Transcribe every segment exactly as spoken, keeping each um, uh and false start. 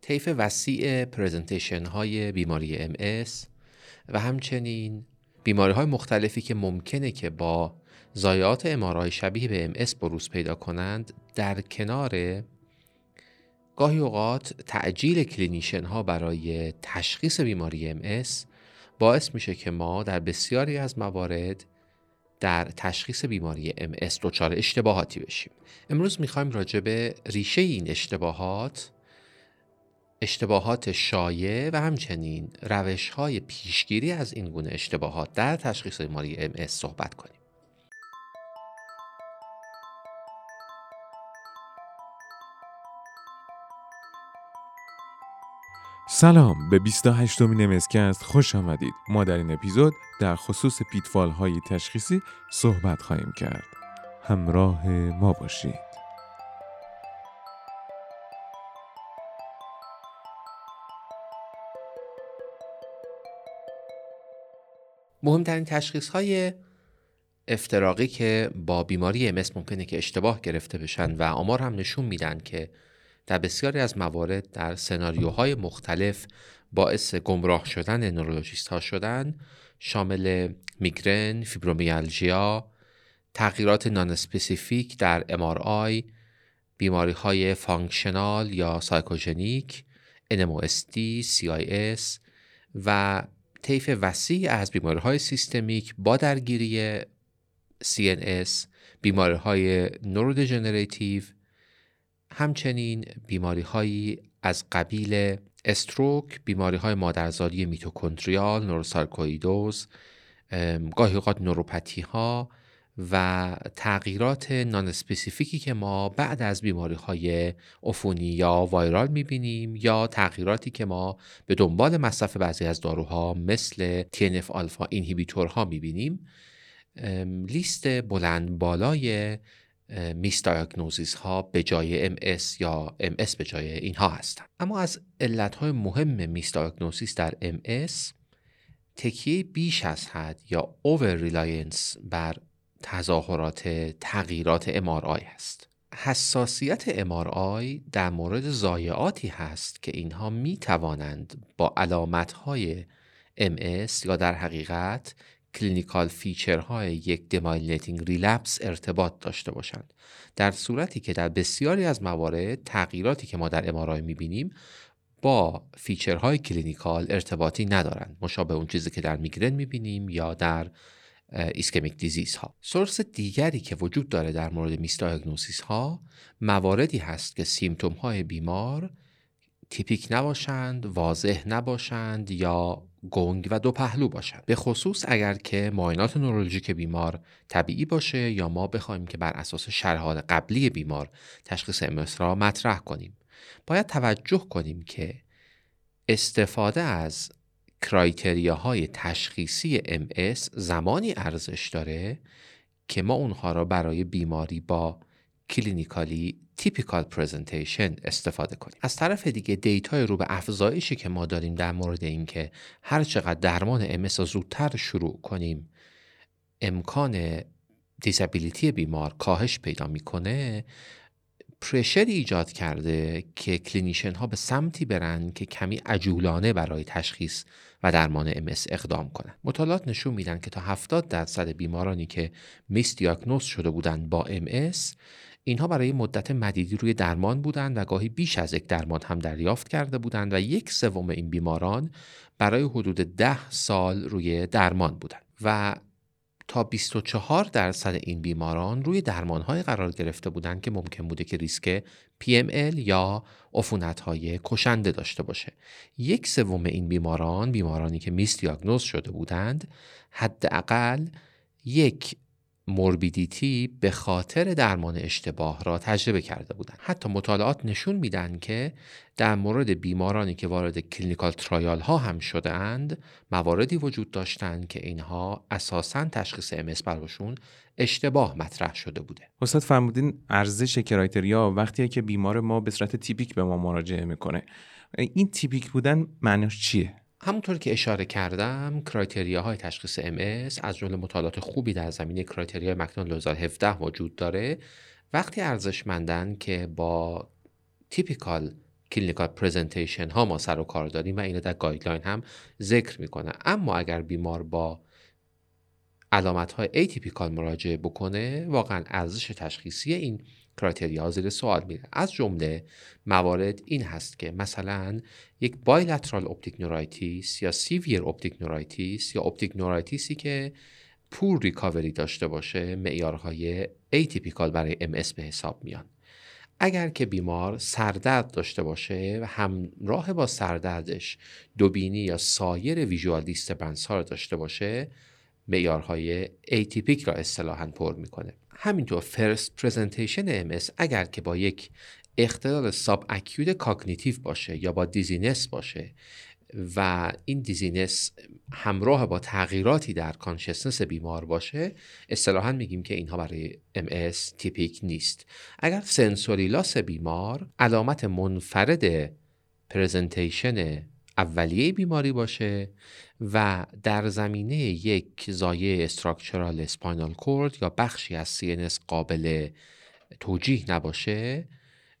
طیف وسیع پرزنتیشن های بیماری ام اس و همچنین بیماری های مختلفی که ممکنه که با ضایعات ام آر آی شبیه به ام اس بروز پیدا کنند، در کنار گاهی اوقات تعجیل کلینیشن ها برای تشخیص بیماری ام اس باعث میشه که ما در بسیاری از موارد در تشخیص بیماری ام اس دچار اشتباهاتی بشیم. امروز میخوایم راجع به ریشه این اشتباهات، اشتباهات شایع و همچنین روش‌های پیشگیری از این گونه اشتباهات در تشخیص بیماری ام اس صحبت کنیم. سلام، به بیست و هشتمین مسکست خوش آمدید. ما در این اپیزود در خصوص پیتفال های تشخیصی صحبت خواهیم کرد. همراه ما باشید. مهمترین تشخیص های افتراقی که با بیماری ام اس ممکنه که اشتباه گرفته بشن و آمار هم نشون میدن که در بسیاری از موارد در سناریوهای مختلف باعث گمراه شدن نورولوژیست ها شدن، شامل میگرن، فیبرومیالژیا، تغییرات نان اسپسیفیک در ام آر آی، بیماری های فانکشنال یا سایکوژنیک، ان ام او اس تی، سی آی اس و طیف وسیع از بیماری های سیستمیک با درگیری سی ان اس، بیماری های نورودژنراتیو، همچنین بیماری هایی از قبیل استروک، بیماری های مادرزاری میتوکندریال، نوروسارکوئیدوز، گاهی اوقات نوروپاتی ها و تغییرات نان اسپسیفیکی که ما بعد از بیماری های عفونی یا وایرال میبینیم، یا تغییراتی که ما به دنبال مصرف بعضی از داروها مثل تی ان اف آلفا اینهیبیتورها میبینیم. لیست بلند بالای میس دیاگنوزیس ها به جای ام اس یا ام اس به جای اینها هستند. اما از علت های مهم میس دیاگنوزیس در ام اس، تکیه بیش از حد یا اوور ریلاینس بر تظاهرات تغییرات ام آر آی هست. حساسیت ام آر آی در مورد ضایعاتی هست که اینها می توانند با علامت های ام اس یا در حقیقت کلینیکال فیچرهای یک دیمایلینتینگ ریلپس ارتباط داشته باشند، در صورتی که در بسیاری از موارد تغییراتی که ما در ام آر آی میبینیم با فیچرهای کلینیکال ارتباطی ندارند، مشابه اون چیزی که در میگرن میبینیم یا در ایسکمیک دیزیز ها. سورس دیگری که وجود داره در مورد میس دیاگنوزیس ها، مواردی هست که سیمتوم های بیمار تیپیک نباشند، واضح نباشند یا گنگ و دو پهلو باشند، به خصوص اگر که معاینات نورولوژیک بیمار طبیعی باشه یا ما بخوایم که بر اساس شرح حال قبلی بیمار تشخیص ام اس را مطرح کنیم. باید توجه کنیم که استفاده از کرایتریاهای تشخیصی ام اس زمانی ارزش داره که ما اونها را برای بیماری با کلینیکالی تیپیکال پرزنتیشن استفاده کنیم. از طرف دیگه دیتای رو به افزایشی که ما داریم در مورد این که هر چقدر درمان ام اس را زودتر شروع کنیم امکان دیسابیلیتی بیمار کاهش پیدا میکنه، پرشری ایجاد کرده که کلینیشن ها به سمتی برن که کمی عجولانه برای تشخیص و درمان ام اس اقدام کنند. مطالعات نشون میدن که تا هفتاد درصد بیمارانی که میس دیاگنوز شده بودند با ام اس، اینها برای مدت مدیدی روی درمان بودند و گاهی بیش از یک درمان هم دریافت کرده بودند و یک سوم این بیماران برای حدود ده سال روی درمان بودند و تا بیست و چهار درصد این بیماران روی درمان‌های قرار گرفته بودند که ممکن بوده که ریسک پی ام ال یا عفونت‌های کشنده داشته باشه. یک سوم این بیماران، بیمارانی که میس دیاگنوز شده بودند، حداقل یک موربیدیتی به خاطر درمان اشتباه را تجربه کرده بودند. حتی مطالعات نشون میدن که در مورد بیمارانی که وارد کلینیکال ترایال ها هم شدند، مواردی وجود داشتند که اینها اساساً تشخیص ام اس براشون اشتباه مطرح شده بوده. استاد فرمودین ارزش کرایتریا وقتیه که بیمار ما به صورت تیپیک به ما مراجعه میکنه. این تیپیک بودن معنیش چیه؟ همونطور که اشاره کردم، کرایتریاهای تشخیص ام اس از جمله مطالعات خوبی در زمینه کرایتریای مکدونالد دو هزار و هفده وجود داره، وقتی ارزشمندن که با تیپیکال کلینیکال پرزنتیشن ها ما سر و کار داریم و اینو در گایدلاین هم ذکر میکنه. اما اگر بیمار با علامت های ایتیپیکال مراجعه بکنه، واقعا ارزش تشخیصی این کرایتریا زیر سوال میره. از جمله موارد این هست که مثلا یک بایلترال اپتیک نورایتیس یا سیویر اپتیک نورایتیس یا اپتیک نورایتیسی که پور ریکاوری داشته باشه، معیارهای ایتیپیکال برای ام اس به حساب میان. اگر که بیمار سردرد داشته باشه و همراه با سردردش دوبینی یا سایر ویژوال دیستربنس ها داشته باشه، معیارهای ایتیپیک را اصطلاحاً پر میکنه. همینطور فرست پرزنتیشن ام اس اگر که با یک اختلال ساب اکیوت کاگنیتیو باشه یا با دیزینس باشه و این دیزینس همراه با تغییراتی در کانشسنس بیمار باشه، اصطلاحاً میگیم که اینها برای ام اس تیپیک نیست. اگر سنسوری لاس بیمار علامت منفرد پرزنتیشن اولیه بیماری باشه و در زمینه یک زایه استراکچرال اسپاینال کورد یا بخشی از سی ان اس قابل توجیه نباشه،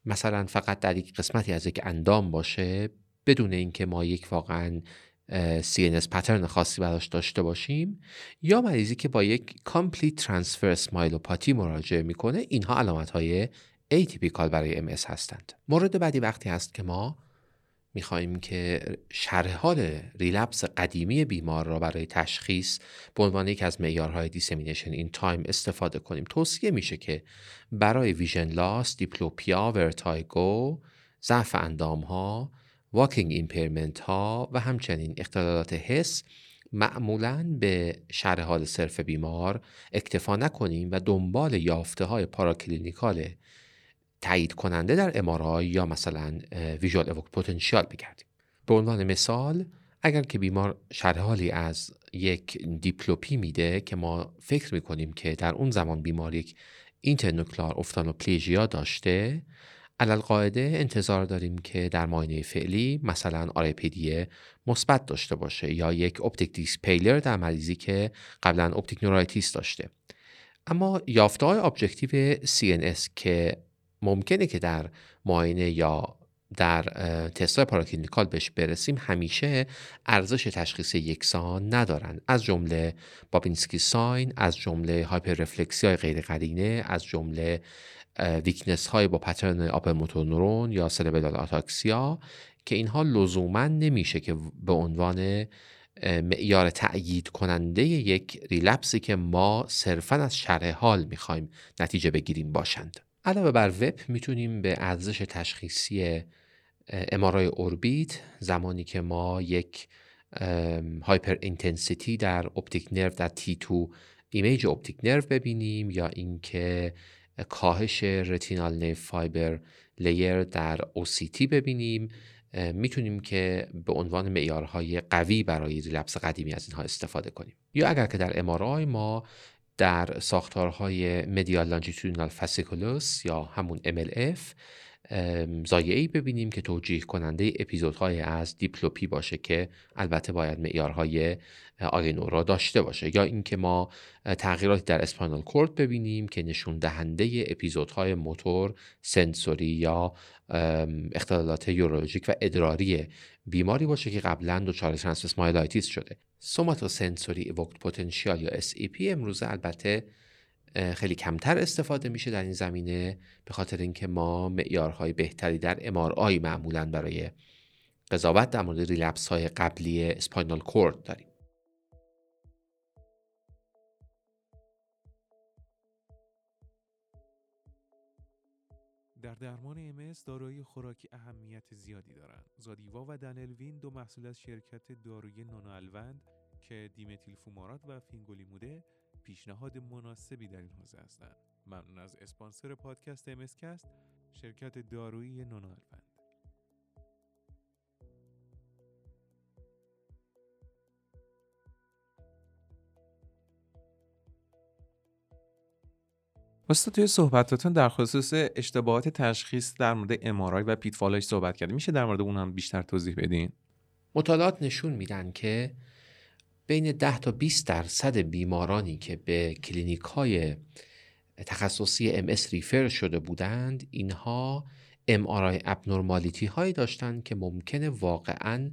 مثلا فقط در یک قسمتی از یک اندام باشه بدون اینکه ما یک واقعا سی ان اس پترن خاصی براش داشته باشیم، یا مریضی که با یک کامپلیت ترانسفر اسمایلوپاتی مراجعه میکنه، اینها علامت‌های ایتیپیکال برای ام اس هستند. مورد بعدی وقتی هست که ما میخواییم که شرح حال ریلپس قدیمی بیمار را برای تشخیص به عنوان یک از معیارهای دیسمینیشن این تایم استفاده کنیم. توصیه میشه که برای ویژن لاس، دیپلوپیا، ورتایگو، ضعف اندام ها، واکینگ ایمپیرمنت ها و همچنین اختلالات حس معمولاً به شرح حال صرف بیمار اکتفا نکنیم و دنبال یافته های پاراکلینیکال تایید کننده در ام آر آی یا مثلا ویژوال اوک پتانسیال بگردیم. به عنوان مثال اگر که بیمار شرح حالی از یک دیپلوپی میده که ما فکر میکنیم که در اون زمان بیمار یک اینترنوکلار افتانوپلیژیا داشته، علالقاعده انتظار داریم که در معاینه فعلی مثلا آر پی دی مثبت داشته باشه یا یک اپتیک دیسپیلر در مریضی که قبلا اپتیک نورایتیس داشته. اما یافته‌های ابجکتیو سی ان اس که ممکنه که در معاینه یا در تست‌های پاراکلینیکال بهش برسیم، همیشه ارزش تشخیص یکسان ندارن. از جمله بابینسکی ساین، از جمله هایپر رفلکسی های غیر قرینه، از جمله ویکنس های با پترن آپر موتور نورون یا سربلال آتاکسیا که اینها لزوما نمیشه که به عنوان معیار تأیید کننده یک ریلپسی که ما صرفاً از شرح حال میخوایم نتیجه بگیریم باشند. علاوه بر وب میتونیم به ارزش تشخیصی امارای اوربیت زمانی که ما یک هایپر اینتنسیتی در اپتیک نرو در تی تو ایمیج اپتیک نرو ببینیم یا اینکه کاهش رتینال نرو فایبر لیر در او سی تی ببینیم، میتونیم که به عنوان معیارهای قوی برای ریلپس قدیمی از اینها استفاده کنیم. یا اگر که در امارای ما در ساختارهای مدیال لانجیتودینال فاسیکولوس یا همون ام ال اف زایعه‌ای ببینیم که توجیه کننده اپیزودهای از دیپلوپی باشه که البته باید معیارهای آرنورا داشته باشه، یا اینکه ما تغییراتی در اسپاینال کورد ببینیم که نشون دهنده اپیزودهای موتور، سنسوری یا اختلالات یورولوژیک و ادراری بیماری باشه که قبلا دچار ترانس اسمایلایتیس شده. سوماتو سنسوری اوکت پتانسیال یا اس ای پی امروزه البته خیلی کمتر استفاده میشه در این زمینه، به خاطر اینکه ما معیارهای بهتری در ام آر آی معمولاً برای قضاوت در مورد ریلپس های قبلی اسپاینال کورد داریم. در درمان ام اس داروهای خوراکی اهمیت زیادی دارند. زادیوا و دنلوین دو محصول از شرکت دارویی نانوالوند که دیمتیل فومارات و فینگولیموده پیشنهاد مناسبی در این حوزه هستند. ممنون از اسپانسر پادکست ام اس کست، شرکت دارویی نانوالوند. استاد توی صحبتاتون در خصوص اشتباهات تشخیص در مورد ام آر آی و پیتفالش صحبت کردیم، میشه در مورد اون هم بیشتر توضیح بدین؟ مطالعات نشون میدن که بین ده تا بیست درصد بیمارانی که به کلینیک‌های تخصصی ام اس ریفر شده بودند، اینها ام آر آی ابنورمالیتی هایی داشتن که ممکنه واقعاً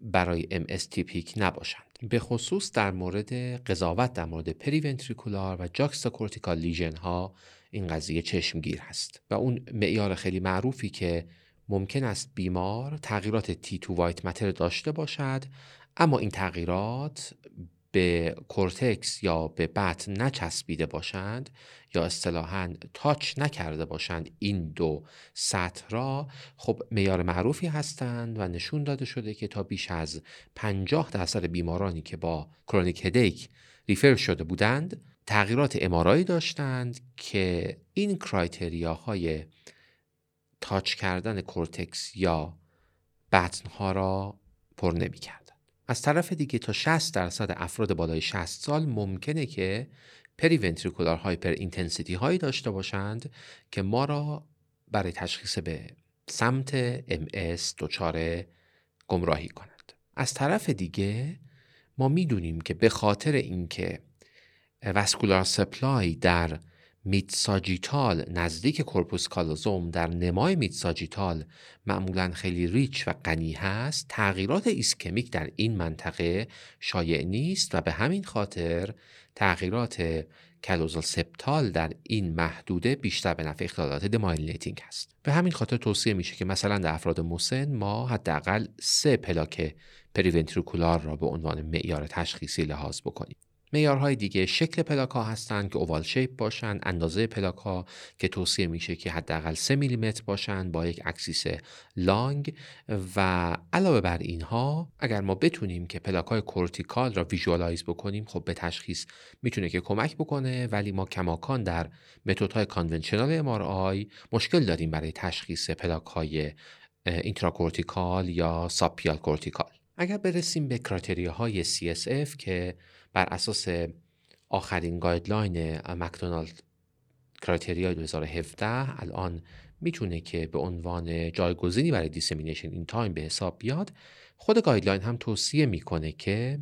برای ام اس تیپیک نباشند، به خصوص در مورد قضاوت در مورد پریونتریکولار و جاکستاکورتیکال لیژن ها این قضیه چشمگیر هست و اون معیار خیلی معروفی که ممکن است بیمار تغییرات تی تو وایت متر داشته باشد اما این تغییرات به کورتکس یا به بطن نچسبیده باشند یا اصطلاحاً تاچ نکرده باشند این دو سطح را، خب معیار معروفی هستند و نشون داده شده که تا بیش از پنجاه درصد بیمارانی که با کرونیک هدیک ریفر شده بودند تغییرات امارایی داشتند که این کرایتریاهای تاچ کردن کورتکس یا بطنها را پر نمی کرد. از طرف دیگه تا شصت درصد افراد بالای شصت سال ممکنه که پریونتریکولار هایپر اینتنسیتی هایی داشته باشند که ما را برای تشخیص به سمت ام اس دچار گمراهی کنند. از طرف دیگه ما میدونیم که به خاطر اینکه واسکولار سپلای در میت ساجیتال نزدیک کورپوس کالوزوم در نمای میت ساجیتال معمولاً خیلی ریچ و غنی هست، تغییرات ایسکمیک در این منطقه شایع نیست و به همین خاطر تغییرات کالوزال سپتال در این محدوده بیشتر به نفع اختلالات دمایلینیتینگ هست. به همین خاطر توصیه میشه که مثلا در افراد مسن ما حداقل سه پلاک پریونتریکولار را به عنوان معیار تشخیصی لحاظ بکنیم. معیارهای دیگه شکل پلاک ها هستند که اووال شیپ باشند، اندازه پلاک ها که توصیه میشه که حداقل سه میلی متر باشند با یک اکسیس لانگ و علاوه بر اینها اگر ما بتونیم که پلاک های کورتیکال را ویژوالایز بکنیم خب به تشخیص میتونه که کمک بکنه، ولی ما کماکان در متدهای کانونشنال ام آر آی مشکل داریم برای تشخیص پلاک های اینتراکورتیکال یا سابپیال کورتیکال. اگر برسیم به کرایتریاهای سی اس اف که بر اساس آخرین گایدلاین مکدونالد کرایتریای دو هزار و هفده الان میتونه که به عنوان جایگزینی برای دیسمینیشن این تایم به حساب بیاد، خود گایدلاین هم توصیه میکنه که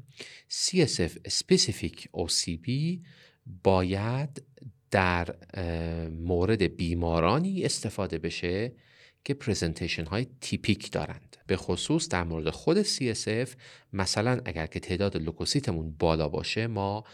سی اس اف specific او سی بی باید در مورد بیمارانی استفاده بشه که پریزنتیشن های تیپیک دارند، به خصوص در مورد خود سی اس اف مثلا اگر که تعداد لوکوسیتمون بالا باشه ما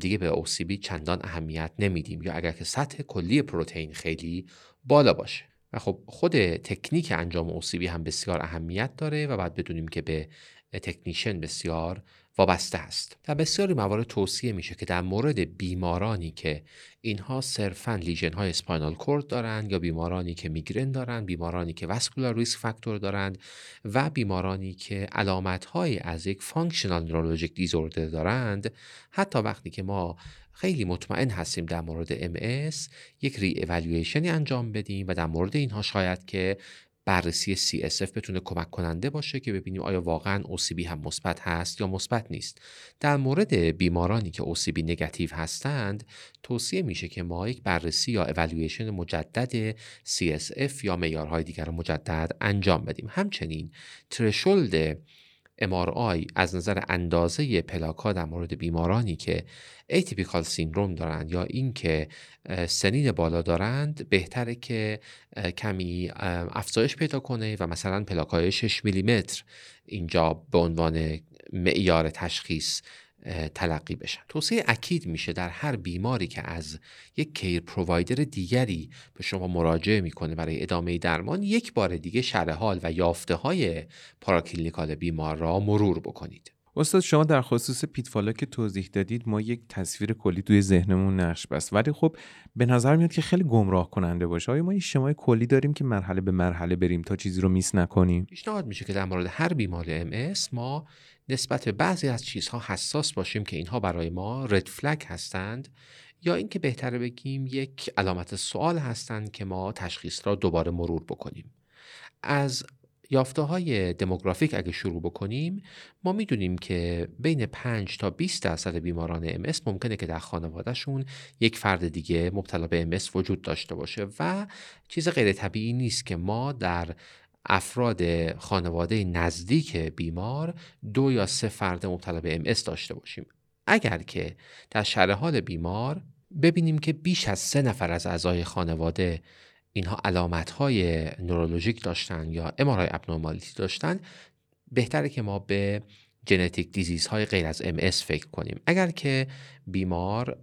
دیگه به او سی بی چندان اهمیت نمیدیم یا اگر که سطح کلی پروتئین خیلی بالا باشه و خب خود تکنیک انجام او سی بی هم بسیار اهمیت داره و باید بدونیم که به تکنیشن بسیار وابسته است. در بسیاری موارد توصیه میشه که در مورد بیمارانی که اینها صرفاً لیژن های اسپاینال کورد دارند یا بیمارانی که میگرن دارند، بیمارانی که واسکولار ریسک فاکتور دارند و بیمارانی که علامت های از یک فانکشنال نورولوژیک دیزوردر دارند، حتی وقتی که ما خیلی مطمئن هستیم در مورد ام اس یک ری ایوالویشنی انجام بدیم و در مورد اینها شاید که بررسی سی اس اف بتونه کمک کننده باشه که ببینیم آیا واقعاً او سی بی هم مثبت هست یا مثبت نیست. در مورد بیمارانی که او سی بی نگاتیو هستند توصیه میشه که ما یک بررسی یا اِوالویشن مجدد سی اس اف یا معیارهای دیگر رو مجدد انجام بدیم. همچنین ترشولد ام آر آی از نظر اندازه پلاک‌ها در مورد بیمارانی که ایتیپیکال سیندروم دارند یا اینکه سنین بالا دارند بهتره که کمی افزایش پیدا کنه و مثلا پلاک‌های شش میلی متر اینجا به عنوان معیار تشخیص تلقی بشن. توصیه اکید میشه در هر بیماری که از یک کیر پرووایدر دیگری به شما مراجعه میکنه برای ادامه درمان یک بار دیگه شرح حال و یافته های پاراکلینیکال بیمار را مرور بکنید. استاد شما در خصوص پیتفالا که توضیح دادید ما یک تصویر کلی توی ذهنمون نقش بست، ولی خب به نظر میاد که خیلی گمراه کننده باشه. آیا ما این شمای کلی داریم که مرحله به مرحله بریم تا چیزی رو میس نکنیم؟ پیشنهاد میشه که در مورد هر بیماری ام اس ما نسبت به بعضی از چیزها حساس باشیم که اینها برای ما رد فلگ هستند یا اینکه بهتره بگیم یک علامت سوال هستند که ما تشخیص را دوباره مرور بکنیم. از یافته‌های دموگرافیک اگه شروع بکنیم ما میدونیم که بین پنج تا بیست درصد بیماران ام اس ممکنه که در خانوادهشون یک فرد دیگه مبتلا به ام اس وجود داشته باشه و چیز غیر طبیعی نیست که ما در افراد خانواده نزدیک بیمار دو یا سه فرد مبتلا به ام اس داشته باشیم. اگر که در شرح حال بیمار ببینیم که بیش از سه نفر از اعضای خانواده اینها علامت‌های نورولوژیک داشتن یا ام‌آرآی ابنورمالیتی داشتن، بهتره که ما به ژنتیک دیزیزهای غیر از ام اس فکر کنیم. اگر که بیمار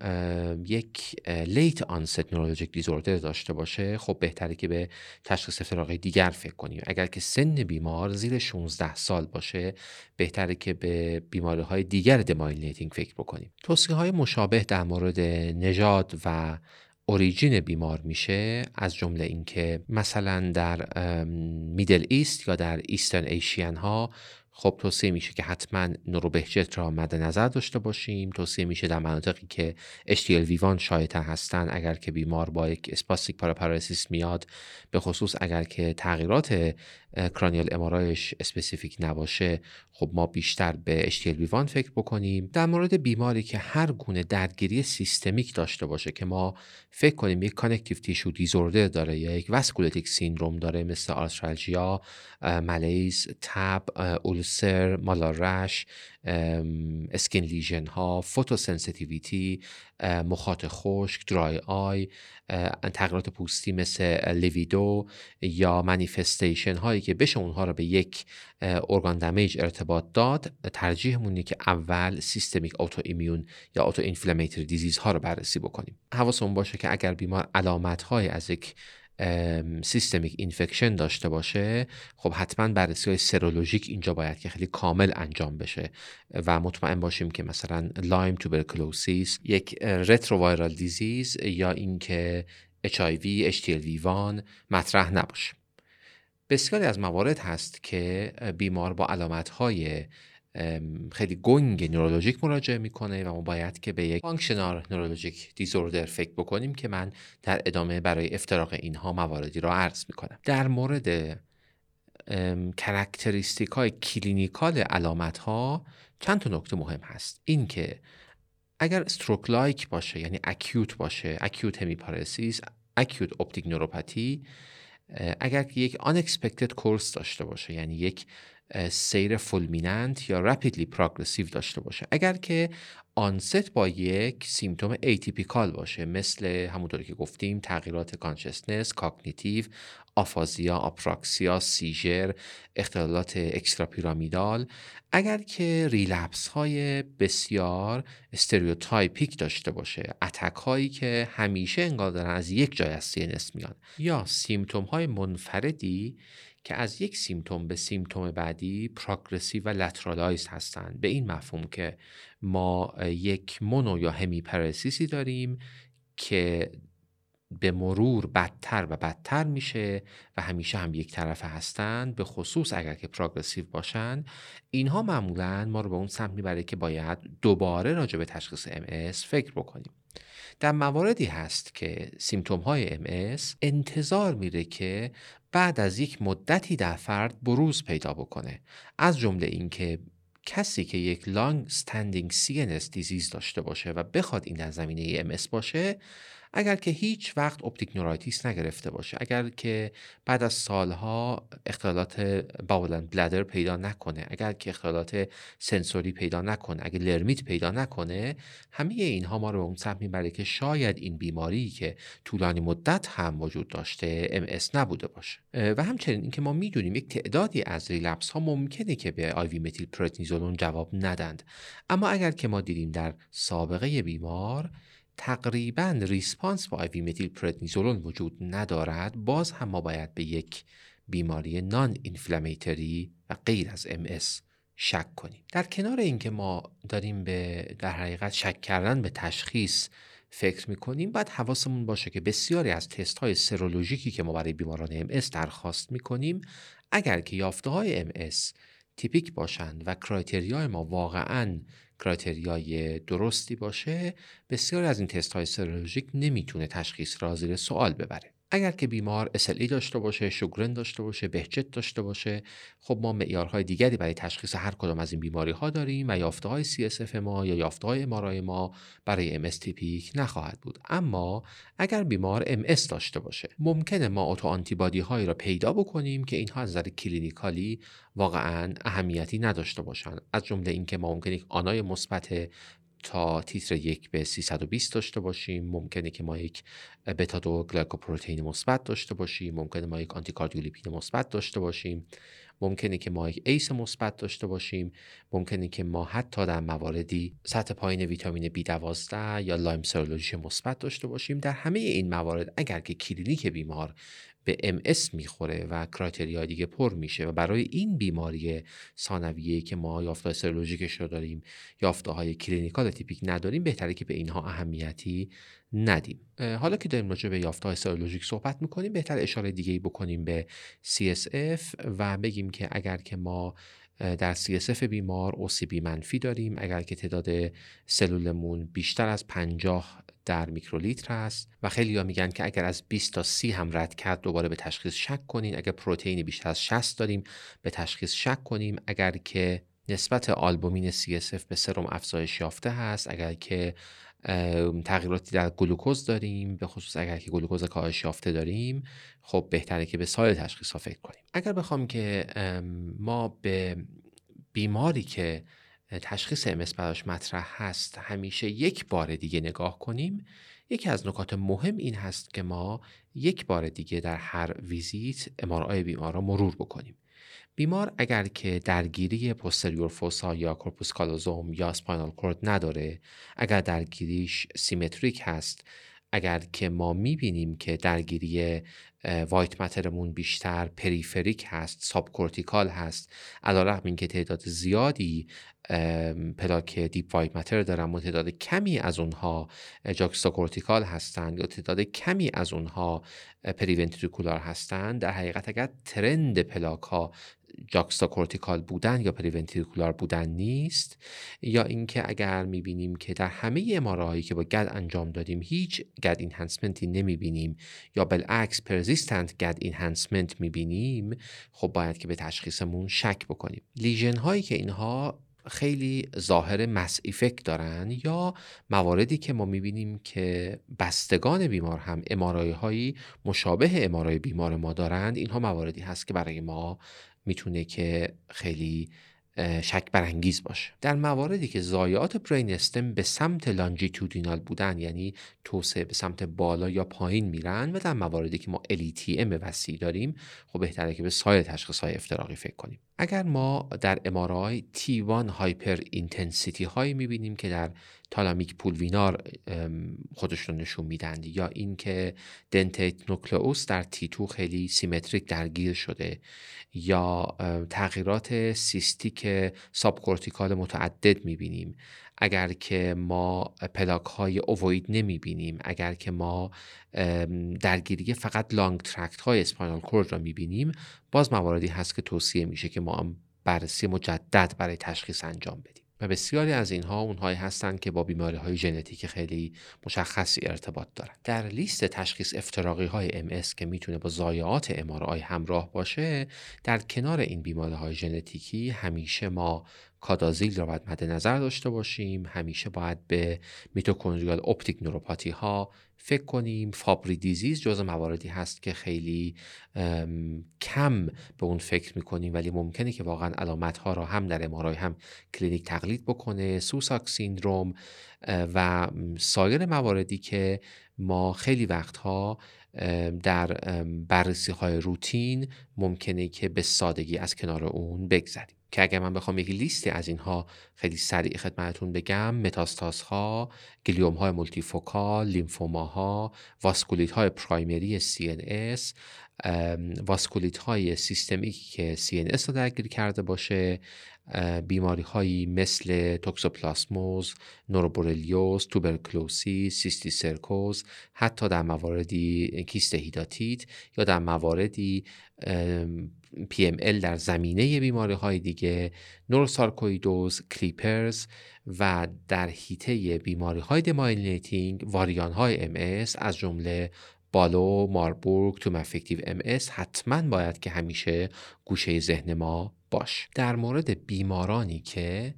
یک لیت آنست نورولوژیک دیزوردر داشته باشه، خب بهتره که به تشخیص افتراقی دیگر فکر کنیم. اگر که سن بیمار زیر شانزده سال باشه، بهتره که به بیماری‌های دیگر دمایلینیتینگ فکر بکنیم. توصیه‌های مشابه در مورد نژاد و اوریجین بیمار میشه، از جمله اینکه مثلا در میدل ایست یا در ایسترن ایشین ها خب توصیه میشه که حتما نوروبهجت را مد نظر داشته باشیم. توصیه میشه در مناطقی که اچ تی ال وی وان شایع‌تر هستن، اگر که بیمار با یک اسپاستیک پاراپارایسیس میاد، به خصوص اگر که تغییرات کرانیال امارایش اسپسیفیک نباشه، خب ما بیشتر به اچ تی ال وی وان فکر بکنیم. در مورد بیماری که هر گونه درگیری سیستمیک داشته باشه که ما فکر کنیم یک کانکتیو تیشو دیزوردر داره یا یک واسکولتیک سیندروم داره، مثل آرترالژیا، ملیز، تب، اولسر، مالارش، اسکین لیژن ها، فوتوسنسیتیویتی، مخاط خشک، درای آی، تغییرات پوستی مثل لیویدو یا منیفستیشن هایی که بشه اونها را به یک ارگان دمیج ارتباط داد، ترجیحمون اینه که اول سیستمیک اوتو ایمیون یا اوتو اینفلاماتوری دیزیز ها رو بررسی بکنیم. حواسمون باشه که اگر بیمار علامت های از یک سیستمیک اینفکشن داشته باشه، خب حتما بررسی های سرولوژیک اینجا باید که خیلی کامل انجام بشه و مطمئن باشیم که مثلا لایم توبرکلوسیس یک رترووایرال دیزیز یا اینکه اچ آی وی، اچ تی ال وی وان مطرح نباشه. بسیاری از موارد هست که بیمار با علامت‌های خیلی گنگ نورولوژیک مراجعه میکنه و ما باید که به یک فانکشنال نورولوژیک دیزوردر فکر بکنیم که من در ادامه برای افتراق اینها مواردی را عرض میکنم. در مورد کرکتریستیک های کلینیکال علامت ها چند تا نکته مهم هست. این که اگر استروک لایک باشه، یعنی اکیوت باشه، اکیوت همیپارسیس، اکیوت اپتیک نوروپاتی، اگر یک unexpected course داشته باشه، یعنی یک سیر فولمیننت یا رپیدلی پروگرسیو داشته باشه، اگر که آنست با یک سیمتوم ایتیپیکال باشه، مثل همونطوری که گفتیم تغییرات کانشسنس، کاگنیتیو، آفازیا، آپراکسیا، سیژر، اختلالات اکستراپیرامیدال، اگر که ریلپس های بسیار استریوتایپیک داشته باشه، اتک هایی که همیشه انگار دارن از یک جای از سی ان اس میان، یا سیمتوم های منفردی که از یک سیمتوم به سیمتوم بعدی پروگرسیو و لترالایز هستند، به این مفهوم که ما یک مونو یا همیپارسیسی داریم که به مرور بدتر و بدتر میشه و همیشه هم یک طرفه هستند، به خصوص اگر که پروگرسیو باشن، اینها معمولاً ما رو به اون سمت میبره که باید دوباره راجع به تشخیص ام اس فکر بکنیم. در مواردی هست که سیمتوم های ام اس انتظار میره که بعد از یک مدتی در فرد بروز پیدا بکنه، از جمله این که کسی که یک لانگ استندینگ سی ان اس دیزیز داشته باشه و بخواد این در زمینه ام اس باشه، اگر که هیچ وقت اپتیک نورایتیس نگرفته باشه، اگر که بعد از سالها اختلالات باول اند بلادر پیدا نکنه، اگر که اختلالات سنسوری پیدا نکنه، اگر لرمیت پیدا نکنه، همه اینها ما رو به اون سمت میبره که شاید این بیماری که طولانی مدت هم وجود داشته ام اس نبوده باشه. و همچنین اینکه ما میدونیم یک تعدادی از ریلپس ها ممکنه که به آی وی متیل پردنیزولون جواب ندند، اما اگر که ما دیدیم در سابقه بیمار تقریباً ریسپانس با آی وی متیل پردنیزولون وجود ندارد، باز هم ما باید به یک بیماری نان اینفلامیتری و غیر از ام اس شک کنیم. در کنار اینکه ما داریم به در حقیقت شک کردن به تشخیص فکر میکنیم، باید حواسمون باشه که بسیاری از تست‌های سرولوژیکی که ما برای بیماران ام اس درخواست میکنیم، اگر که یافته‌های ام اس تیپیک باشند و کرایتریای ما واقعاً کرایتریای درستی باشه، بسیاری از این تست‌های سرولوژیک نمیتونه تشخیص را زیر سوال ببره. اگر که بیمار اس ال ای داشته باشه، شوگرن داشته باشه، بهجت داشته باشه، خب ما معیارهای دیگری برای تشخیص هر کدام از این بیماری‌ها داریم و یافته‌های سی اس اف ما یا یافته‌های ام‌آرآی ما برای ام اس تیپیک نخواهد بود. اما اگر بیمار ام اس داشته باشه، ممکنه ما اوتو آنتیبادی‌هایی را پیدا بکنیم که اینها از نظر کلینیکالی واقعاً اهمیتی نداشته باشند، از جمله اینکه ما ممکنه یک آنای مثبت تا تیتر یک به سیصد و بیست داشته باشیم. ممکنه که ما یک بتا دو گلیکوپروتئین مثبت داشته باشیم، ممکنه ما یک آنتیکاردیولیپید مثبت داشته باشیم، ممکنه که ما یک ایس مثبت داشته باشیم، ممکنه که ما حتی در مواردی سطح پایین ویتامین بی دوازده یا لایم سرولوژی مثبت داشته باشیم. در همه این موارد اگر که کلینیک بیمار به ام اس میخوره و کرایتریای دیگه پر میشه و برای این بیماری ثانویه که ما یافته‌های سرولوژیکش رو داریم، یافته‌های کلینیکال تیپیک نداریم، بهتره که به اینها اهمیتی ندیم. حالا که داریم راجع به یافته‌های سرولوژیک صحبت میکنیم، بهتر اشاره دیگه‌ای بکنیم به سی اس اف و بگیم که اگر که ما در سی اس اف بیمار او سی بی منفی داریم، اگر که تعداد سلولمون بیشتر از پنجاه در میکرولیتر هست و خیلی‌ها میگن که اگر از بیست تا سی هم رد کرد دوباره به تشخیص شک کنین، اگر پروتئین بیشتر از شصت داریم به تشخیص شک کنیم، اگر که نسبت آلبومین سی اس اف به سرم افزایش یافته هست، اگر که تغییراتی در گلوکوز داریم، به خصوص اگر که گلوکوز کاهش یافته داریم، خب بهتره که به سایر تشخیص‌ها فکر کنیم. اگر بخوام که ما به بیماری که تشخیص ام اس براش مطرح هست همیشه یک بار دیگه نگاه کنیم، یکی از نکات مهم این هست که ما یک بار دیگه در هر ویزیت ام آر آی بیمار را مرور بکنیم. بیمار اگر که درگیری پوستریور فوسا یا کورپوس کالوزوم یا اسپاینال کورد نداره، اگر درگیریش سیمتریک هست، اگر که ما میبینیم که درگیری وایت مترمون بیشتر پریفریک هست، ساب کورتیکال هست، علیرغم این که تعداد زیادی پلاک دیپ وایت متر دارن و تعداد کمی از اونها جاکستا کورتیکال هستن یا تعداد کمی از اونها پریونتریکولار هستن، در حقیقت اگر ترند پلاک ها جاکستا کورتیکال بودن یا پریونتریکولار بودن نیست، یا اینکه اگر میبینیم که در همه ام‌آر‌آی هایی که با گد انجام دادیم هیچ گد اینهانسمنتی نمیبینیم یا بالعکس پرزیستنت گد اینهانسمنت میبینیم، خب باید که به تشخیصمون شک بکنیم. لیژن هایی که اینها خیلی ظاهر مس افکت دارن یا مواردی که ما میبینیم که بستگان بیمار هم ام‌آر‌آی هایی مشابه ام‌آر‌آی بیمار ما دارند، اینها مواردی هست که برای ما میتونه که خیلی شک برانگیز باشه. در مواردی که ضایعات برین استم به سمت لانجیتودینال بودن، یعنی توسعه به سمت بالا یا پایین میرن، و در مواردی که ما ال تی ام وسیع داریم، خب بهتره که به سایر تشخیص‌های افتراقی فکر کنیم. اگر ما در ام آر آی تی وان هایپر اینتنسیتی هایی میبینیم که در تالامیک پولوینار خودشون نشون میدند، یا اینکه دنتیت نوکلئوس در تی تو خیلی سیمتریک درگیر شده، یا تغییرات سیستیک ساب کورتیکال متعدد میبینیم، اگر که ما پلاک های اووید نمیبینیم، اگر که ما درگیری فقط لانگ ترکت های اسپاینال کورد را میبینیم، باز مواردی هست که توصیه میشه که ما بررسی مجدد برای تشخیص انجام بدیم. و بسیاری از اینها اونهایی هستند که با بیماری های ژنتیک خیلی مشخصی ارتباط دارند. در لیست تشخیص افتراقی های ام اس که میتونه با ضایعات ام آر آی همراه باشه، در کنار این بیماری های ژنتیکی همیشه ما کادازیل را باید مد نظر داشته باشیم، همیشه باید به میتوکندریال اپتیک نوروپاتی ها فکر کنیم. فابری دیزیز جزو مواردی هست که خیلی کم به اون فکر میکنیم، ولی ممکنه که واقعا علامت ها را هم در ام آر آی هم کلینیک تقلید بکنه. سوساک سیندروم و سایر مواردی که ما خیلی وقتها در بررسی های روتین ممکنه که به سادگی از کنار اون بگذریم. که اگر من بخوام یک لیستی از اینها خیلی سریع خدمتتون بگم، متاستازها، گلیوم‌های مولتی فوکال، لیمفوماها، واسکولیت‌های پرایمری سی ان اس، واسکولیت‌های سیستمیکی که سی ان اس رو درگیر کرده باشه، بیماری‌هایی مثل توکسوپلاسموز، نوروبوریلیوز، توبرکلوسی، سیستی سرکوز، حتی در مواردی کیست هیداتیت یا در مواردی پی ام ال در زمینه بیماری‌های دیگه، نوروسارکویدوز، کلیپرز، و در حیطه بیماری‌های دمایلینیتینگ واریان‌های ام اس از جمله بالو، ماربورگ، تو افکتیو ام اس حتما باید که همیشه گوشه ذهن ما باش. در مورد بیمارانی که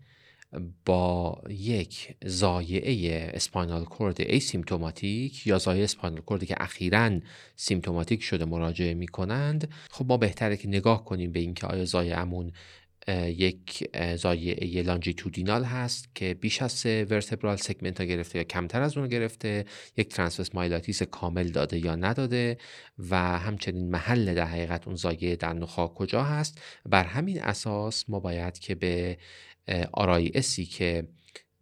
با یک زایعه اسپاینال کورد ایسیمتوماتیک یا زایعه اسپاینال کوردی که اخیراً سیمتوماتیک شده مراجعه می کنند، خب ما بهتره که نگاه کنیم به اینکه آیا زایعه‌مون یک زایعه لانجیتودینال هست که بیش از سه ورتبرال سگمنت ها گرفته یا کمتر از اون گرفته، یک ترانسورس مایلاتیس کامل داده یا نداده، و همچنین محل در حقیقت اون زایعه در نخاع کجا هست. بر همین اساس ما باید که به آرای اسی که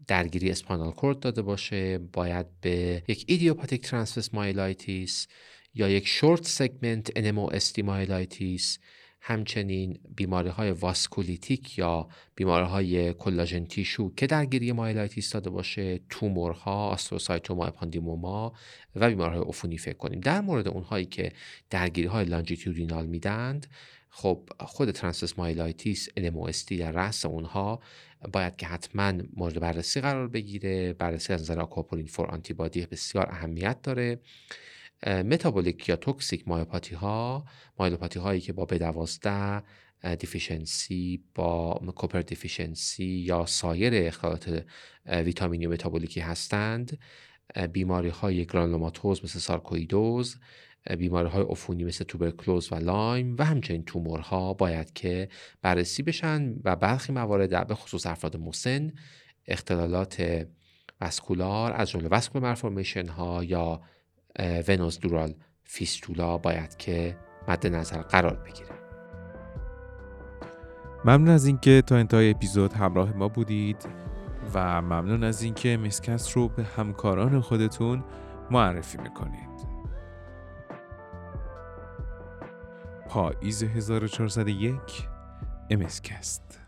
درگیری اسپانال کورد داده باشه، باید به یک ایدیوپاتیک ترانسورس مایلاتیس یا یک شورت سگمنت انمو استی مایلاتیس، همچنین بیماری‌های واسکولیتیک یا بیماری‌های کلاژن تیشو که درگیری مایلایتیس داده باشه، تومورها، آستروسایتوما، اپاندیموما و بیماری‌های عفونی فکر کنیم. در مورد اونهایی که درگیری‌های لانجیتودینال میدند، خب خود ترانسورس مایلایتیس ان ام او اس تی در رأس اونها باید که حتما مورد بررسی قرار بگیره. بررسی از نظر آکواپورین فور آنتیبادی بسیار اهمیت داره. متابولیک یا توکسیک مایلوپاتی ها، مایلوپاتی هایی که با بی دوازده دیفیشنسی، با کوپر دیفیشنسی یا سایر اختلالات ویتامینی و متابولیکی هستند، بیماری های گرانولوماتوز مثل سارکویدوز، بیماری های عفونی مثل توبرکلوز و لایم و همچنین تومورها باید که بررسی بشن، و برخی موارد به خصوص افراد مسن اختلالات واسکولار از جمله واسکولار مالفورمیشن ها یا ونوز دورال فیستولا باید که مد نظر قرار بگیره. ممنون از اینکه تا انتهای اپیزود همراه ما بودید و ممنون از اینکه مسکست رو به همکاران خودتون معرفی میکنید. پاییز هزار و چهارصد و یک، مسکست.